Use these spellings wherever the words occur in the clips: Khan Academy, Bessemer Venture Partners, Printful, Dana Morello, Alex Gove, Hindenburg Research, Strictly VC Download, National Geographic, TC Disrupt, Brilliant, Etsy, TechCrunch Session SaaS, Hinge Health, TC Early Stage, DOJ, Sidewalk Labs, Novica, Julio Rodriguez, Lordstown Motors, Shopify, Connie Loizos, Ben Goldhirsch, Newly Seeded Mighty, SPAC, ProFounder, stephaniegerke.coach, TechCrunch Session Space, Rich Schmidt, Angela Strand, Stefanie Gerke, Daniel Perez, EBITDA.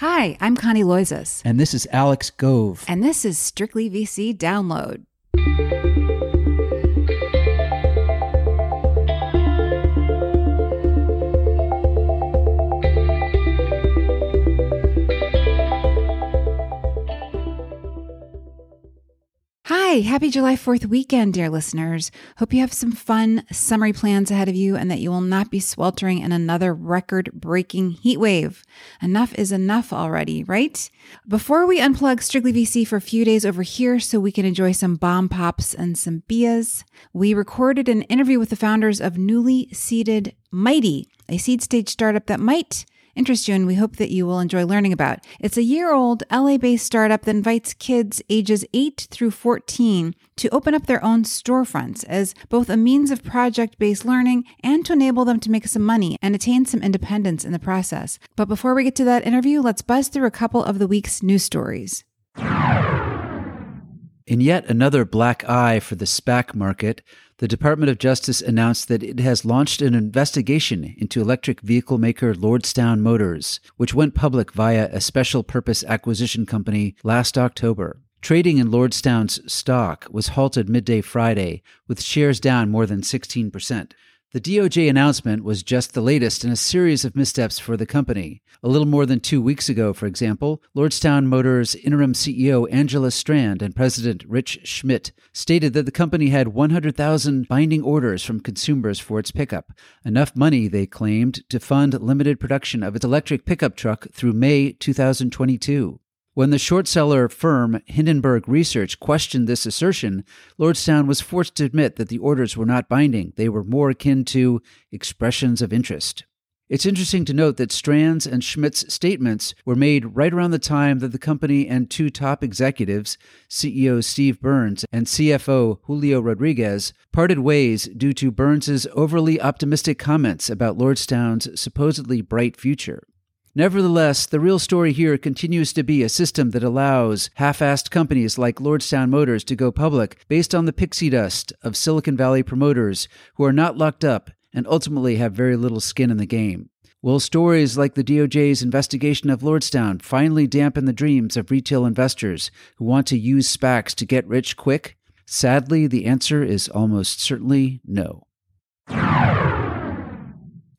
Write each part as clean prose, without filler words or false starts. Hi, I'm Connie Loizos. And this is Alex Gove. And this is Strictly VC Download. Hi, happy July 4th weekend, dear listeners. Hope you have some fun summery plans ahead of you and that you will not be sweltering in another record-breaking heat wave. Enough is enough already, right? Before we unplug Strictly VC for a few days over here so we can enjoy some bomb pops and some beers, we recorded an interview with the founders of Newly Seeded Mighty, a seed stage startup that might interest you, and we hope that you will enjoy learning about. It's a year-old LA-based startup that invites kids ages 8 through 14 to open up their own storefronts as both a means of project-based learning and to enable them to make some money and attain some independence in the process. But before we get to that interview, let's buzz through a couple of the week's news stories. In yet another black eye for the SPAC market, the Department of Justice announced that it has launched an investigation into electric vehicle maker Lordstown Motors, which went public via a special purpose acquisition company last October. Trading in Lordstown's stock was halted midday Friday, with shares down more than 16%. The DOJ announcement was just the latest in a series of missteps for the company. A little more than 2 weeks ago, for example, Lordstown Motors interim CEO Angela Strand and President Rich Schmidt stated that the company had 100,000 binding orders from consumers for its pickup, enough money, they claimed, to fund limited production of its electric pickup truck through May 2022. When the short-seller firm Hindenburg Research questioned this assertion, Lordstown was forced to admit that the orders were not binding. They were more akin to expressions of interest. It's interesting to note that Strand's and Schmidt's statements were made right around the time that the company and two top executives, CEO Steve Burns and CFO Julio Rodriguez, parted ways due to Burns' overly optimistic comments about Lordstown's supposedly bright future. Nevertheless, the real story here continues to be a system that allows half-assed companies like Lordstown Motors to go public based on the pixie dust of Silicon Valley promoters who are not locked up and ultimately have very little skin in the game. Will stories like the DOJ's investigation of Lordstown finally dampen the dreams of retail investors who want to use SPACs to get rich quick? Sadly, the answer is almost certainly no.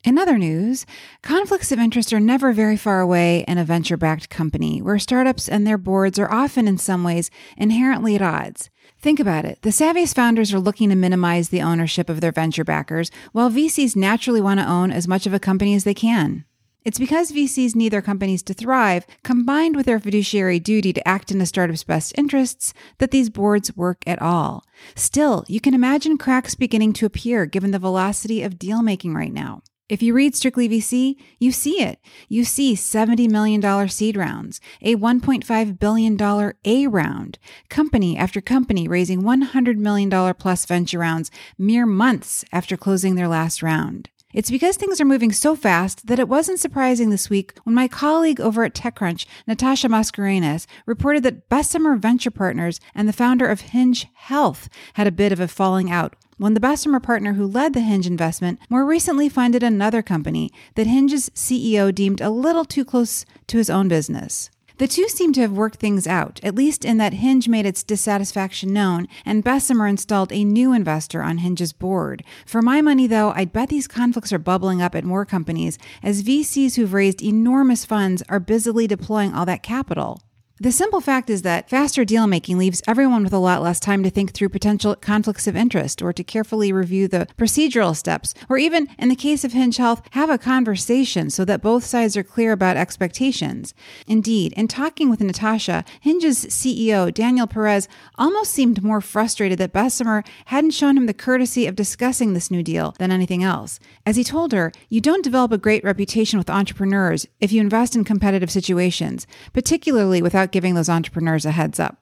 In other news, conflicts of interest are never very far away in a venture-backed company, where startups and their boards are often, in some ways, inherently at odds. Think about it. The savviest founders are looking to minimize the ownership of their venture backers, while VCs naturally want to own as much of a company as they can. It's because VCs need their companies to thrive, combined with their fiduciary duty to act in a startup's best interests, that these boards work at all. Still, you can imagine cracks beginning to appear given the velocity of deal-making right now. If you read Strictly VC, you see it. You see $70 million seed rounds, a $1.5 billion A round, company after company raising $100 million plus venture rounds mere months after closing their last round. It's because things are moving so fast that it wasn't surprising this week when my colleague over at TechCrunch, Natasha Mascarenhas, reported that Bessemer Venture Partners and the founder of Hinge Health had a bit of a falling out, when the Bessemer partner who led the Hinge investment more recently funded another company that Hinge's CEO deemed a little too close to his own business. The two seem to have worked things out, at least in that Hinge made its dissatisfaction known, and Bessemer installed a new investor on Hinge's board. For my money, though, I'd bet these conflicts are bubbling up at more companies, as VCs who've raised enormous funds are busily deploying all that capital. The simple fact is that faster deal-making leaves everyone with a lot less time to think through potential conflicts of interest or to carefully review the procedural steps, or even, in the case of Hinge Health, have a conversation so that both sides are clear about expectations. Indeed, in talking with Natasha, Hinge's CEO, Daniel Perez, almost seemed more frustrated that Bessemer hadn't shown him the courtesy of discussing this new deal than anything else. As he told her, you don't develop a great reputation with entrepreneurs if you invest in competitive situations, particularly without giving those entrepreneurs a heads up.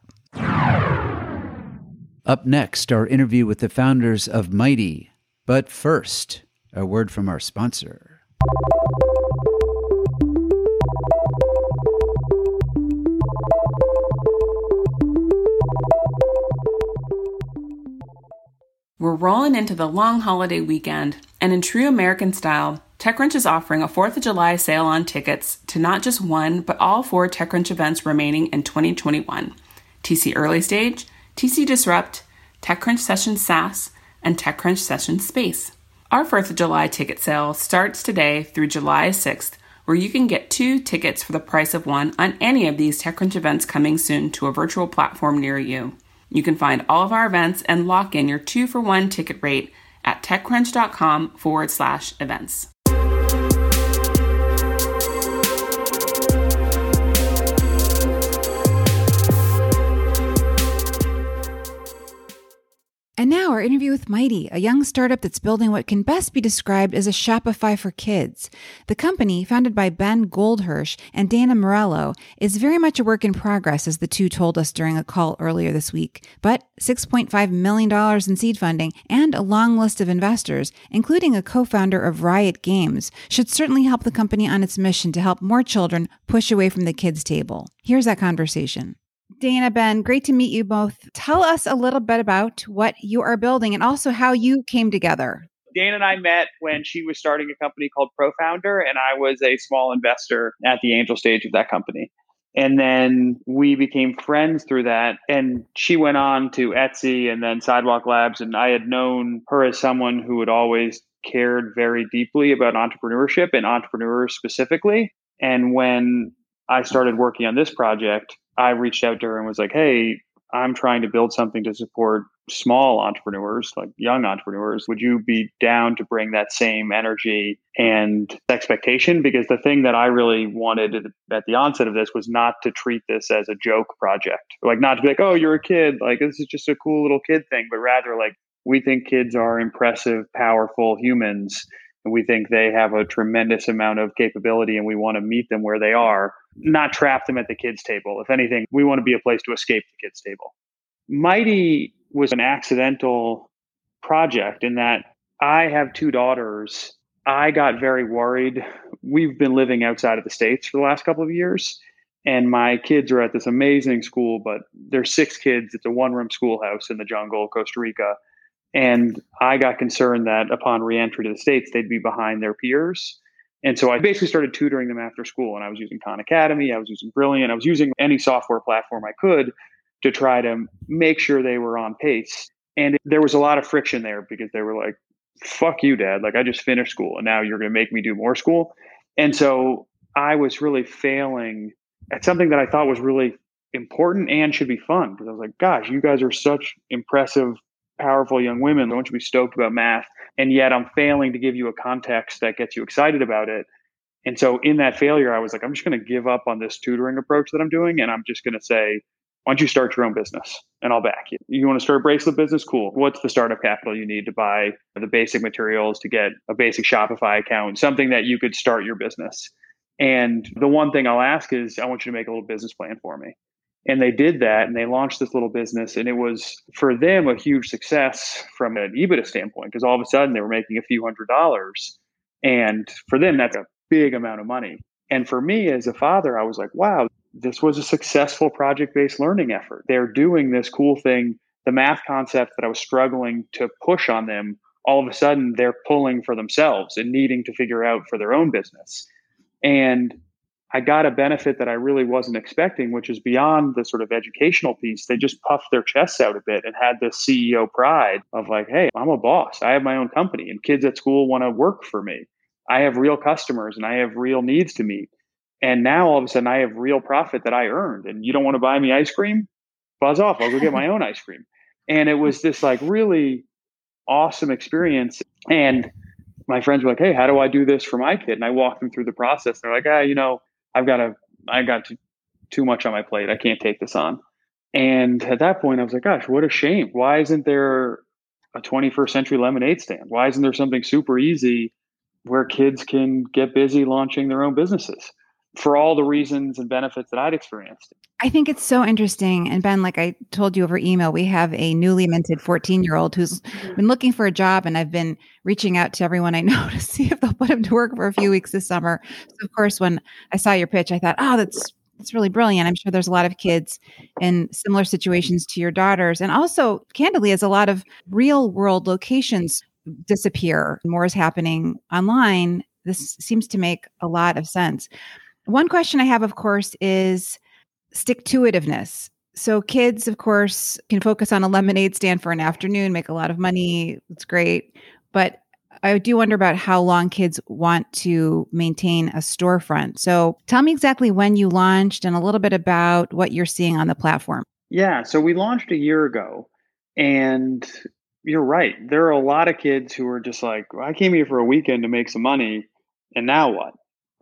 Up next, our interview with the founders of Mighty. But first, a word from our sponsor. We're rolling into the long holiday weekend, and in true American style, TechCrunch is offering a 4th of July sale on tickets to not just one, but all 4 TechCrunch events remaining in 2021, TC Early Stage, TC Disrupt, TechCrunch Session SaaS, and TechCrunch Session Space. Our 4th of July ticket sale starts today through July 6th, where you can get 2 tickets for the price of one on any of these TechCrunch events coming soon to a virtual platform near you. You can find all of our events and lock in your 2-for-1 ticket rate at techcrunch.com/events. And now our interview with Mighty, a young startup that's building what can best be described as a Shopify for kids. The company, founded by Ben Goldhirsch and Dana Morello, is very much a work in progress, as the two told us during a call earlier this week. But $6.5 million in seed funding and a long list of investors, including a co-founder of Riot Games, should certainly help the company on its mission to help more children push away from the kids' table. Here's that conversation. Dana, Ben, great to meet you both. Tell us a little bit about what you are building and also how you came together. Dana and I met when she was starting a company called ProFounder, and I was a small investor at the angel stage of that company. And then we became friends through that, and she went on to Etsy and then Sidewalk Labs, and I had known her as someone who had always cared very deeply about entrepreneurship and entrepreneurs specifically. And when I started working on this project, I reached out to her and was like, hey, I'm trying to build something to support small entrepreneurs, like young entrepreneurs. Would you be down to bring that same energy and expectation? Because the thing that I really wanted at the onset of this was not to treat this as a joke project, like not to be like, oh, you're a kid, like this is just a cool little kid thing, but rather like, we think kids are impressive, powerful humans. And we think they have a tremendous amount of capability, and we want to meet them where they are, not trap them at the kids' table. If anything, we want to be a place to escape the kids' table. Mighty was an accidental project in that I have 2 daughters. I got very worried. We've been living outside of the States for the last couple of years, and my kids are at this amazing school, but there's 6 kids. It's a 1-room schoolhouse in the jungle, Costa Rica. And I got concerned that upon reentry to the States, they'd be behind their peers. And so I basically started tutoring them after school. And I was using Khan Academy. I was using Brilliant. I was using any software platform I could to try to make sure they were on pace. And there was a lot of friction there because they were like, fuck you, Dad. Like, I just finished school and now you're going to make me do more school. And so I was really failing at something that I thought was really important and should be fun. Because I was like, gosh, you guys are such impressive, powerful young women. Don't you be stoked about math? And yet I'm failing to give you a context that gets you excited about it. And so in that failure, I was like, I'm just going to give up on this tutoring approach that I'm doing. And I'm just going to say, why don't you start your own business and I'll back you. You want to start a bracelet business? Cool. What's the startup capital you need to buy the basic materials to get a basic Shopify account, something that you could start your business? And the one thing I'll ask is, I want you to make a little business plan for me. And they did that, and they launched this little business, and it was for them a huge success from an EBITDA standpoint, because all of a sudden they were making a few $100s. And for them, that's a big amount of money. And for me as a father, I was like, wow, this was a successful project-based learning effort. They're doing this cool thing. The math concept that I was struggling to push on them, all of a sudden they're pulling for themselves and needing to figure out for their own business. And I got a benefit that I really wasn't expecting, which is beyond the sort of educational piece. They just puffed their chests out a bit and had this CEO pride of like, hey, I'm a boss. I have my own company and kids at school want to work for me. I have real customers and I have real needs to meet. And now all of a sudden I have real profit that I earned, and you don't want to buy me ice cream? Buzz off. I'll go get my own ice cream. And it was this like really awesome experience. And my friends were like, hey, how do I do this for my kid? And I walked them through the process. They're like, ah, you know, I got too much on my plate. I can't take this on. And at that point, I was like, gosh, what a shame. Why isn't there a 21st century lemonade stand? Why isn't there something super easy where kids can get busy launching their own businesses for all the reasons and benefits that I'd experienced? I think it's so interesting. And Ben, like I told you over email, we have a newly minted 14-year-old who's been looking for a job, and I've been reaching out to everyone I know to see if they'll put him to work for a few weeks this summer. So of course, when I saw your pitch, I thought, oh, that's really brilliant. I'm sure there's a lot of kids in similar situations to your daughters. And also, candidly, as a lot of real world locations disappear, more is happening online, This seems to make a lot of sense. One question I have, of course, is stick-to-itiveness. So kids, of course, can focus on a lemonade stand for an afternoon, make a lot of money. It's great. But I do wonder about how long kids want to maintain a storefront. So tell me exactly when you launched and a little bit about what you're seeing on the platform. Yeah. So we launched a year ago, and you're right. There are a lot of kids who are just like, well, I came here for a weekend to make some money, and now what?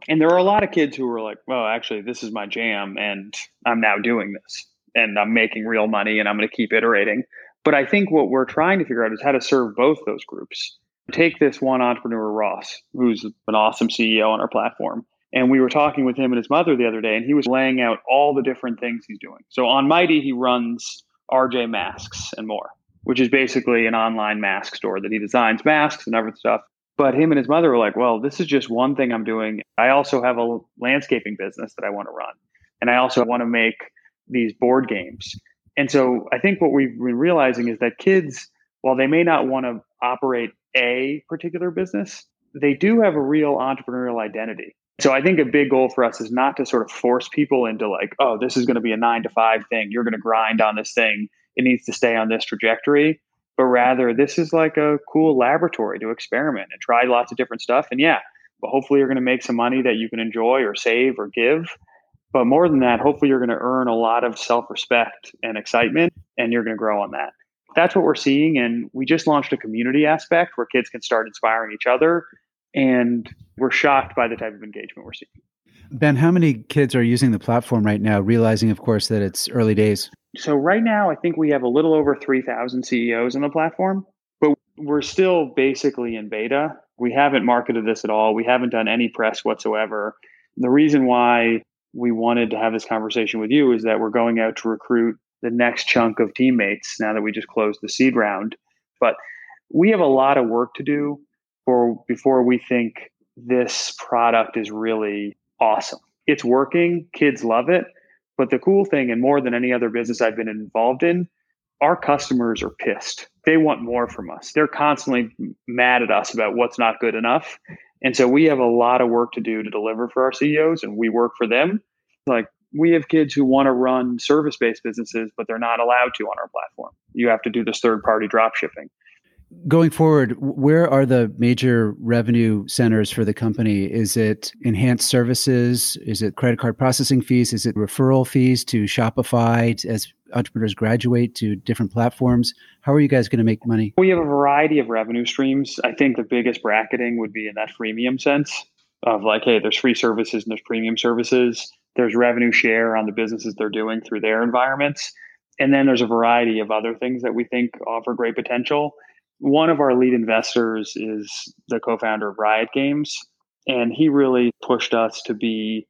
And there are a lot of kids who are like, well, actually, this is my jam, and I'm now doing this, and I'm making real money, and I'm going to keep iterating. But I think what we're trying to figure out is how to serve both those groups. Take this one entrepreneur, Ross, who's an awesome CEO on our platform. And we were talking with him and his mother the other day, and he was laying out all the different things he's doing. So on Mighty, he runs RJ Masks and More, which is basically an online mask store that he designs masks and other stuff. But him and his mother were like, well, this is just one thing I'm doing. I also have a landscaping business that I want to run. And I also want to make these board games. And so I think what we've been realizing is that kids, while they may not want to operate a particular business, they do have a real entrepreneurial identity. So I think a big goal for us is not to sort of force people into like, oh, this is going to be a 9-to-5 thing. You're going to grind on this thing. It needs to stay on this trajectory. But rather, this is like a cool laboratory to experiment and try lots of different stuff. And yeah, but hopefully you're going to make some money that you can enjoy or save or give. But more than that, hopefully you're going to earn a lot of self-respect and excitement, and you're going to grow on that. That's what we're seeing. And we just launched a community aspect where kids can start inspiring each other. And we're shocked by the type of engagement we're seeing. Ben, how many kids are using the platform right now, realizing, of course, that it's early days? So right now, I think we have a little over 3,000 CEOs on the platform, but we're still basically in beta. We haven't marketed this at all. We haven't done any press whatsoever. The reason why we wanted to have this conversation with you is that we're going out to recruit the next chunk of teammates now that we just closed the seed round. But we have a lot of work to do before we think this product is really awesome. It's working. Kids love it. But the cool thing, and more than any other business I've been involved in, our customers are pissed. They want more from us. They're constantly mad at us about what's not good enough. And so we have a lot of work to do to deliver for our CEOs, and we work for them. Like, we have kids who want to run service-based businesses, but they're not allowed to on our platform. You have to do this third-party drop shipping. Going forward, where are the major revenue centers for the company? Is it enhanced services? Is it credit card processing fees? Is it referral fees to Shopify as entrepreneurs graduate to different platforms? How are you guys going to make money? We have a variety of revenue streams. I think the biggest bracketing would be in that freemium sense of like, hey, there's free services and there's premium services. There's revenue share on the businesses they're doing through their environments. And then there's a variety of other things that we think offer great potential. One of our lead investors is the co-founder of Riot Games, and he really pushed us to be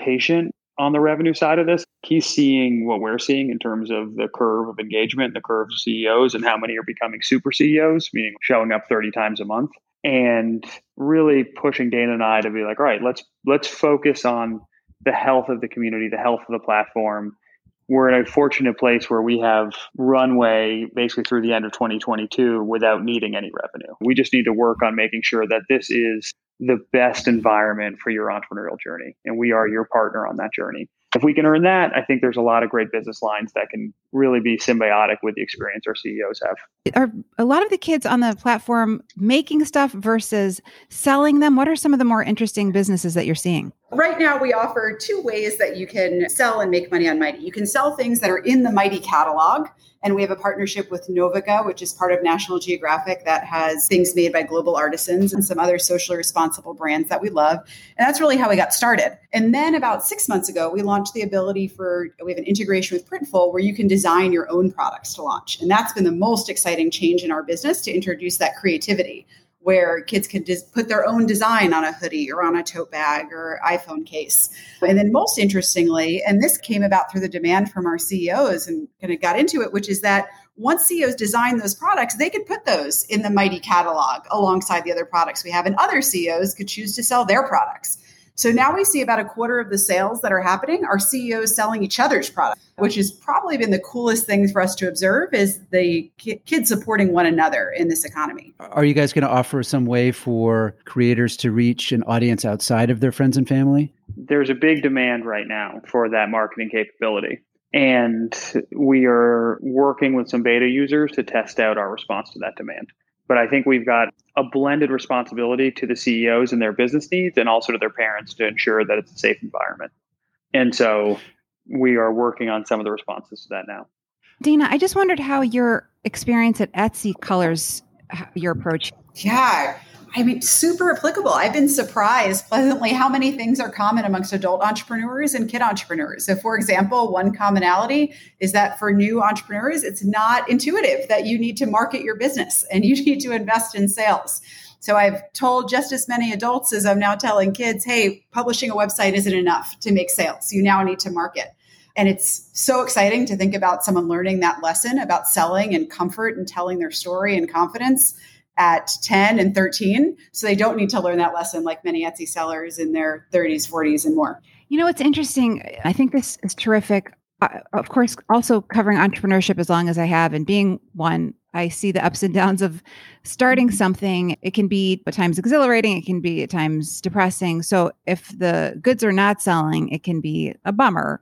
patient on the revenue side of this. He's seeing what we're seeing in terms of the curve of engagement, the curve of CEOs, and how many are becoming super CEOs, meaning showing up 30 times a month, and really pushing Dana and I to be like, all right, let's focus on the health of the community, the health of the platform. We're in a fortunate place where we have runway basically through the end of 2022 without needing any revenue. We just need to work on making sure that this is the best environment for your entrepreneurial journey. And we are your partner on that journey. If we can earn that, I think there's a lot of great business lines that can really be symbiotic with the experience our CEOs have. Are a lot of the kids on the platform making stuff versus selling them? What are some of the more interesting businesses that you're seeing? Right now, we offer two ways that you can sell and make money on Mighty. You can sell things that are in the Mighty catalog. And we have a partnership with Novica, which is part of National Geographic, that has things made by global artisans and some other socially responsible brands that we love. And that's really how we got started. And then about 6 months ago, we launched the ability we have an integration with Printful where you can design your own products to launch. And that's been the most exciting change in our business, to introduce that creativity where kids can just put their own design on a hoodie or on a tote bag or iPhone case. And then most interestingly, and this came about through the demand from our CEOs and kind of got into it, which is that once CEOs design those products, they could put those in the Mighty catalog alongside the other products we have, and other CEOs could choose to sell their products. So now we see about a quarter of the sales that are happening are CEOs selling each other's product, which has probably been the coolest thing for us to observe is the kids supporting one another in this economy. Are you guys going to offer some way for creators to reach an audience outside of their friends and family? There's a big demand right now for that marketing capability. And we are working with some beta users to test out our response to that demand. But I think we've got a blended responsibility to the CEOs and their business needs and also to their parents to ensure that it's a safe environment. And so we are working on some of the responses to that now. Dana, I just wondered how your experience at Etsy colors your approach. Yeah, I mean, super applicable. I've been surprised pleasantly how many things are common amongst adult entrepreneurs and kid entrepreneurs. So for example, one commonality is that for new entrepreneurs, it's not intuitive that you need to market your business and you need to invest in sales. So I've told just as many adults as I'm now telling kids, hey, publishing a website isn't enough to make sales. You now need to market. And it's so exciting to think about someone learning that lesson about selling and comfort and telling their story and confidence at 10 and 13. So they don't need to learn that lesson like many Etsy sellers in their 30s, 40s, and more. You know, it's interesting. I think this is terrific. Of course, also covering entrepreneurship as long as I have and being one, I see the ups and downs of starting something. It can be at times exhilarating. It can be at times depressing. So if the goods are not selling, it can be a bummer.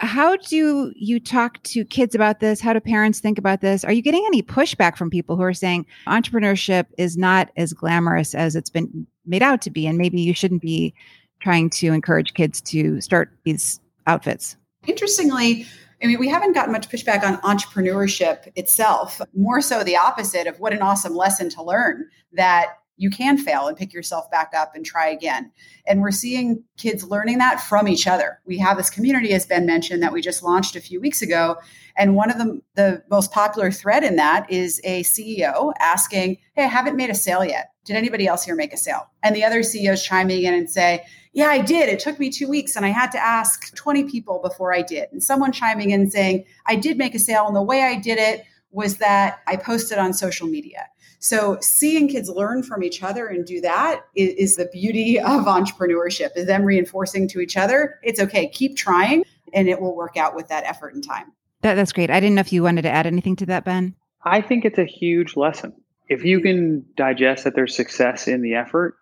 How do you talk to kids about this? How do parents think about this? Are you getting any pushback from people who are saying entrepreneurship is not as glamorous as it's been made out to be, and maybe you shouldn't be trying to encourage kids to start these outfits? Interestingly, I mean, we haven't gotten much pushback on entrepreneurship itself, more so the opposite of what an awesome lesson to learn that you can fail and pick yourself back up and try again. And we're seeing kids learning that from each other. We have this community, as Ben mentioned, that we just launched a few weeks ago. And one of the most popular thread in that is a CEO asking, hey, I haven't made a sale yet. Did anybody else here make a sale? And the other CEOs chiming in and say, yeah, I did. It took me 2 weeks and I had to ask 20 people before I did. And someone chiming in saying, I did make a sale. And the way I did it was that I posted on social media. So seeing kids learn from each other and do that is the beauty of entrepreneurship, is them reinforcing to each other, it's okay, keep trying, and it will work out with that effort and time. That's great. I didn't know if you wanted to add anything to that, Ben. I think it's a huge lesson. If you can digest that there's success in the effort,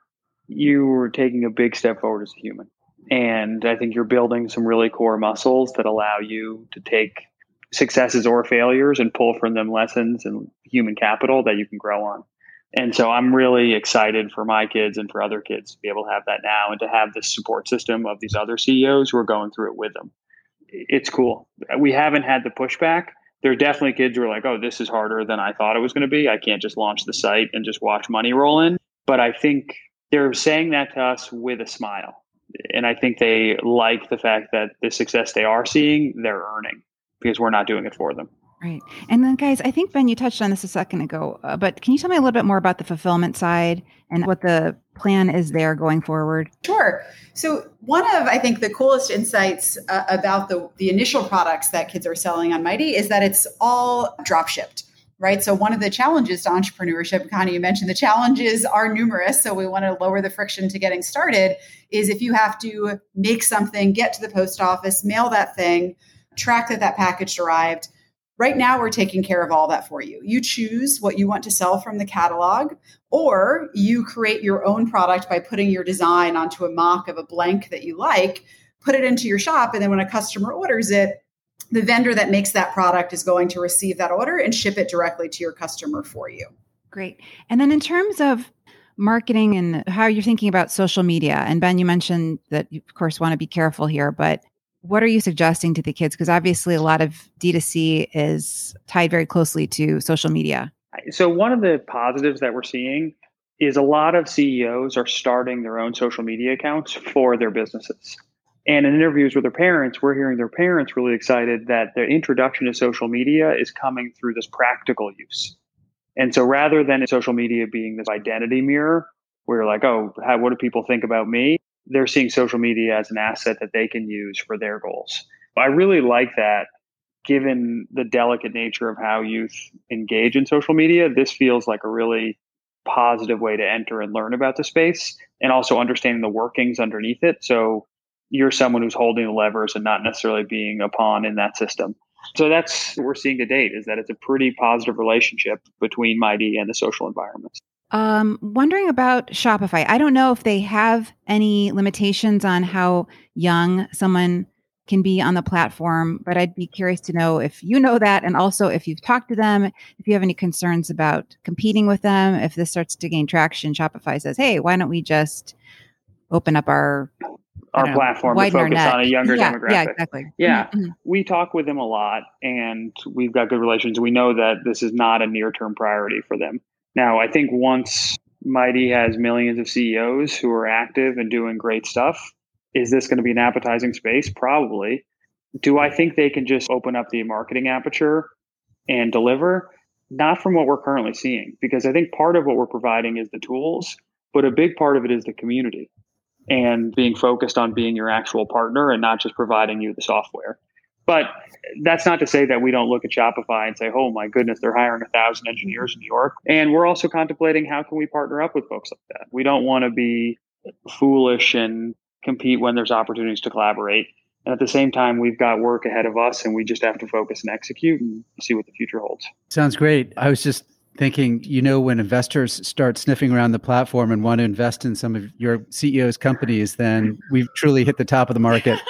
you are taking a big step forward as a human. And I think you're building some really core muscles that allow you to take successes or failures and pull from them lessons and human capital that you can grow on. And so I'm really excited for my kids and for other kids to be able to have that now and to have this support system of these other CEOs who are going through it with them. It's cool. We haven't had the pushback. There are definitely kids who are like, oh, this is harder than I thought it was going to be. I can't just launch the site and just watch money roll in. But I think they're saying that to us with a smile. And I think they like the fact that the success they are seeing, they're earning, because we're not doing it for them. Right. And then guys, I think Ben, you touched on this a second ago, but can you tell me a little bit more about the fulfillment side and what the plan is there going forward? Sure. So one of, I think, the coolest insights about the initial products that kids are selling on Mighty is that it's all drop shipped, right? So one of the challenges to entrepreneurship, Connie, you mentioned the challenges are numerous. So we want to lower the friction to getting started is if you have to make something, get to the post office, mail that thing, track that package arrived. Right now, we're taking care of all that for you. You choose what you want to sell from the catalog, or you create your own product by putting your design onto a mock of a blank that you like, put it into your shop, and then when a customer orders it, the vendor that makes that product is going to receive that order and ship it directly to your customer for you. Great. And then in terms of marketing and how you're thinking about social media, and Ben, you mentioned that you, of course, want to be careful here, but what are you suggesting to the kids? Because obviously a lot of D2C is tied very closely to social media. So one of the positives that we're seeing is a lot of CEOs are starting their own social media accounts for their businesses. And in interviews with their parents, we're hearing their parents really excited that their introduction to social media is coming through this practical use. And so rather than social media being this identity mirror, we're like, oh, what do people think about me? They're seeing social media as an asset that they can use for their goals. I really like that, given the delicate nature of how youth engage in social media. This feels like a really positive way to enter and learn about the space, and also understanding the workings underneath it. So you're someone who's holding the levers and not necessarily being a pawn in that system. So that's what we're seeing to date, is that it's a pretty positive relationship between Mighty and the social environments. Wondering about Shopify. I don't know if they have any limitations on how young someone can be on the platform, but I'd be curious to know if you know that, and also if you've talked to them, if you have any concerns about competing with them. If this starts to gain traction, Shopify says, hey, why don't we just open up our platform to focus on a younger demographic. Yeah, exactly. Yeah. Mm-hmm. We talk with them a lot and we've got good relations. We know that this is not a near-term priority for them. Now, I think once Mighty has millions of CEOs who are active and doing great stuff, is this going to be an appetizing space? Probably. Do I think they can just open up the marketing aperture and deliver? Not from what we're currently seeing, because I think part of what we're providing is the tools, but a big part of it is the community and being focused on being your actual partner and not just providing you the software. But that's not to say that we don't look at Shopify and say, oh my goodness, they're hiring 1,000 engineers in New York. And we're also contemplating how can we partner up with folks like that. We don't want to be foolish and compete when there's opportunities to collaborate. And at the same time, we've got work ahead of us and we just have to focus and execute and see what the future holds. Sounds great. I was just thinking, you know, when investors start sniffing around the platform and want to invest in some of your CEO's companies, then we've truly hit the top of the market.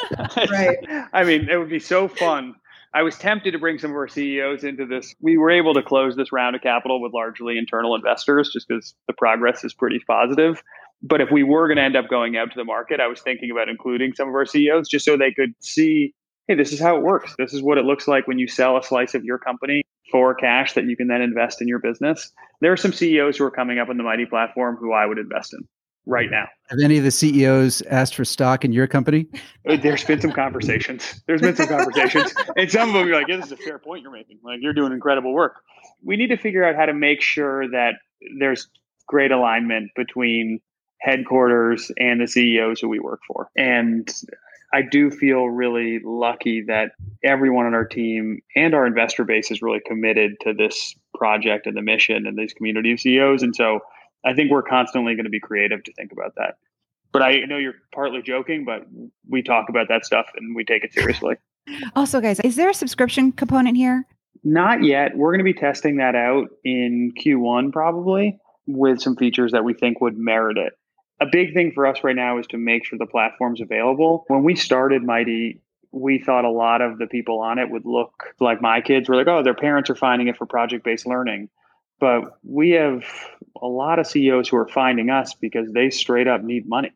Right. I mean, it would be so fun. I was tempted to bring some of our CEOs into this. We were able to close this round of capital with largely internal investors just because the progress is pretty positive. But if we were going to end up going out to the market, I was thinking about including some of our CEOs just so they could see, hey, this is how it works. This is what it looks like when you sell a slice of your company for cash that you can then invest in your business. There are some CEOs who are coming up on the Mighty platform who I would invest in right now. Have any of the CEOs asked for stock in your company? There's been some conversations. And some of them are like, yeah, this is a fair point you're making. Like, you're doing incredible work. We need to figure out how to make sure that there's great alignment between headquarters and the CEOs who we work for. And I do feel really lucky that everyone on our team and our investor base is really committed to this project and the mission and these community of CEOs. And so I think we're constantly going to be creative to think about that. But I know you're partly joking, but we talk about that stuff and we take it seriously. Also, guys, is there a subscription component here? Not yet. We're going to be testing that out in Q1 probably with some features that we think would merit it. A big thing for us right now is to make sure the platform's available. When we started Mighty, we thought a lot of the people on it would look like my kids. We're like, oh, their parents are finding it for project-based learning. But we have a lot of CEOs who are finding us because they straight up need money.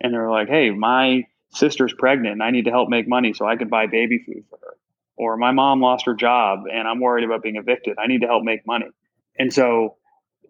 And they're like, hey, my sister's pregnant and I need to help make money so I can buy baby food for her. Or my mom lost her job and I'm worried about being evicted. I need to help make money. And so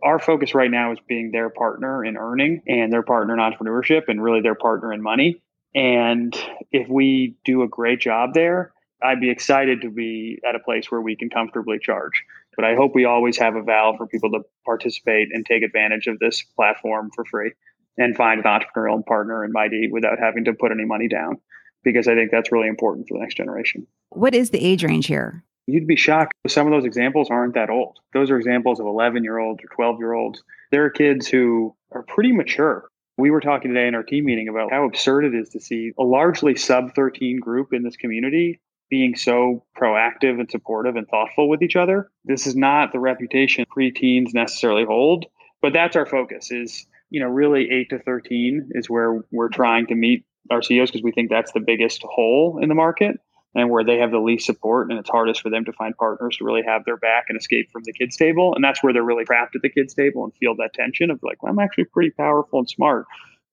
our focus right now is being their partner in earning and their partner in entrepreneurship and really their partner in money. And if we do a great job there, I'd be excited to be at a place where we can comfortably charge. But I hope we always have a valve for people to participate and take advantage of this platform for free and find an entrepreneurial partner in Mighty without having to put any money down, because I think that's really important for the next generation. What is the age range here? You'd be shocked. Some of those examples aren't that old. Those are examples of 11-year-olds or 12-year-olds. There are kids who are pretty mature. We were talking today in our team meeting about how absurd it is to see a largely sub-13 group in this community being so proactive and supportive and thoughtful with each other. This is not the reputation pre-teens necessarily hold, but that's our focus is, really 8 to 13 is where we're trying to meet our CEOs because we think that's the biggest hole in the market, and where they have the least support and it's hardest for them to find partners to really have their back and escape from the kids' table. And that's where they're really trapped at the kids' table and feel that tension of like, well, I'm actually pretty powerful and smart.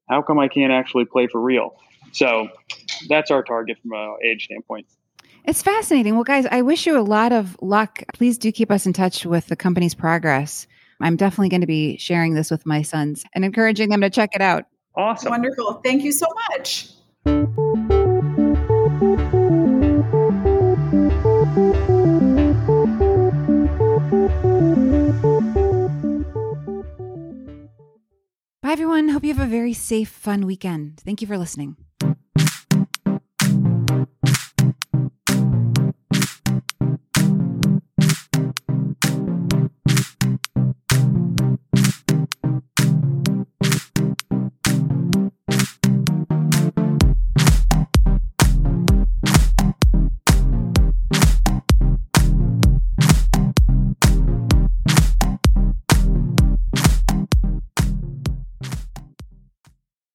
How come I can't actually play for real? So that's our target from an age standpoint. It's fascinating. Well, guys, I wish you a lot of luck. Please do keep us in touch with the company's progress. I'm definitely going to be sharing this with my sons and encouraging them to check it out. Awesome. Wonderful. Thank you so much. Hi, everyone. Hope you have a very safe, fun weekend. Thank you for listening.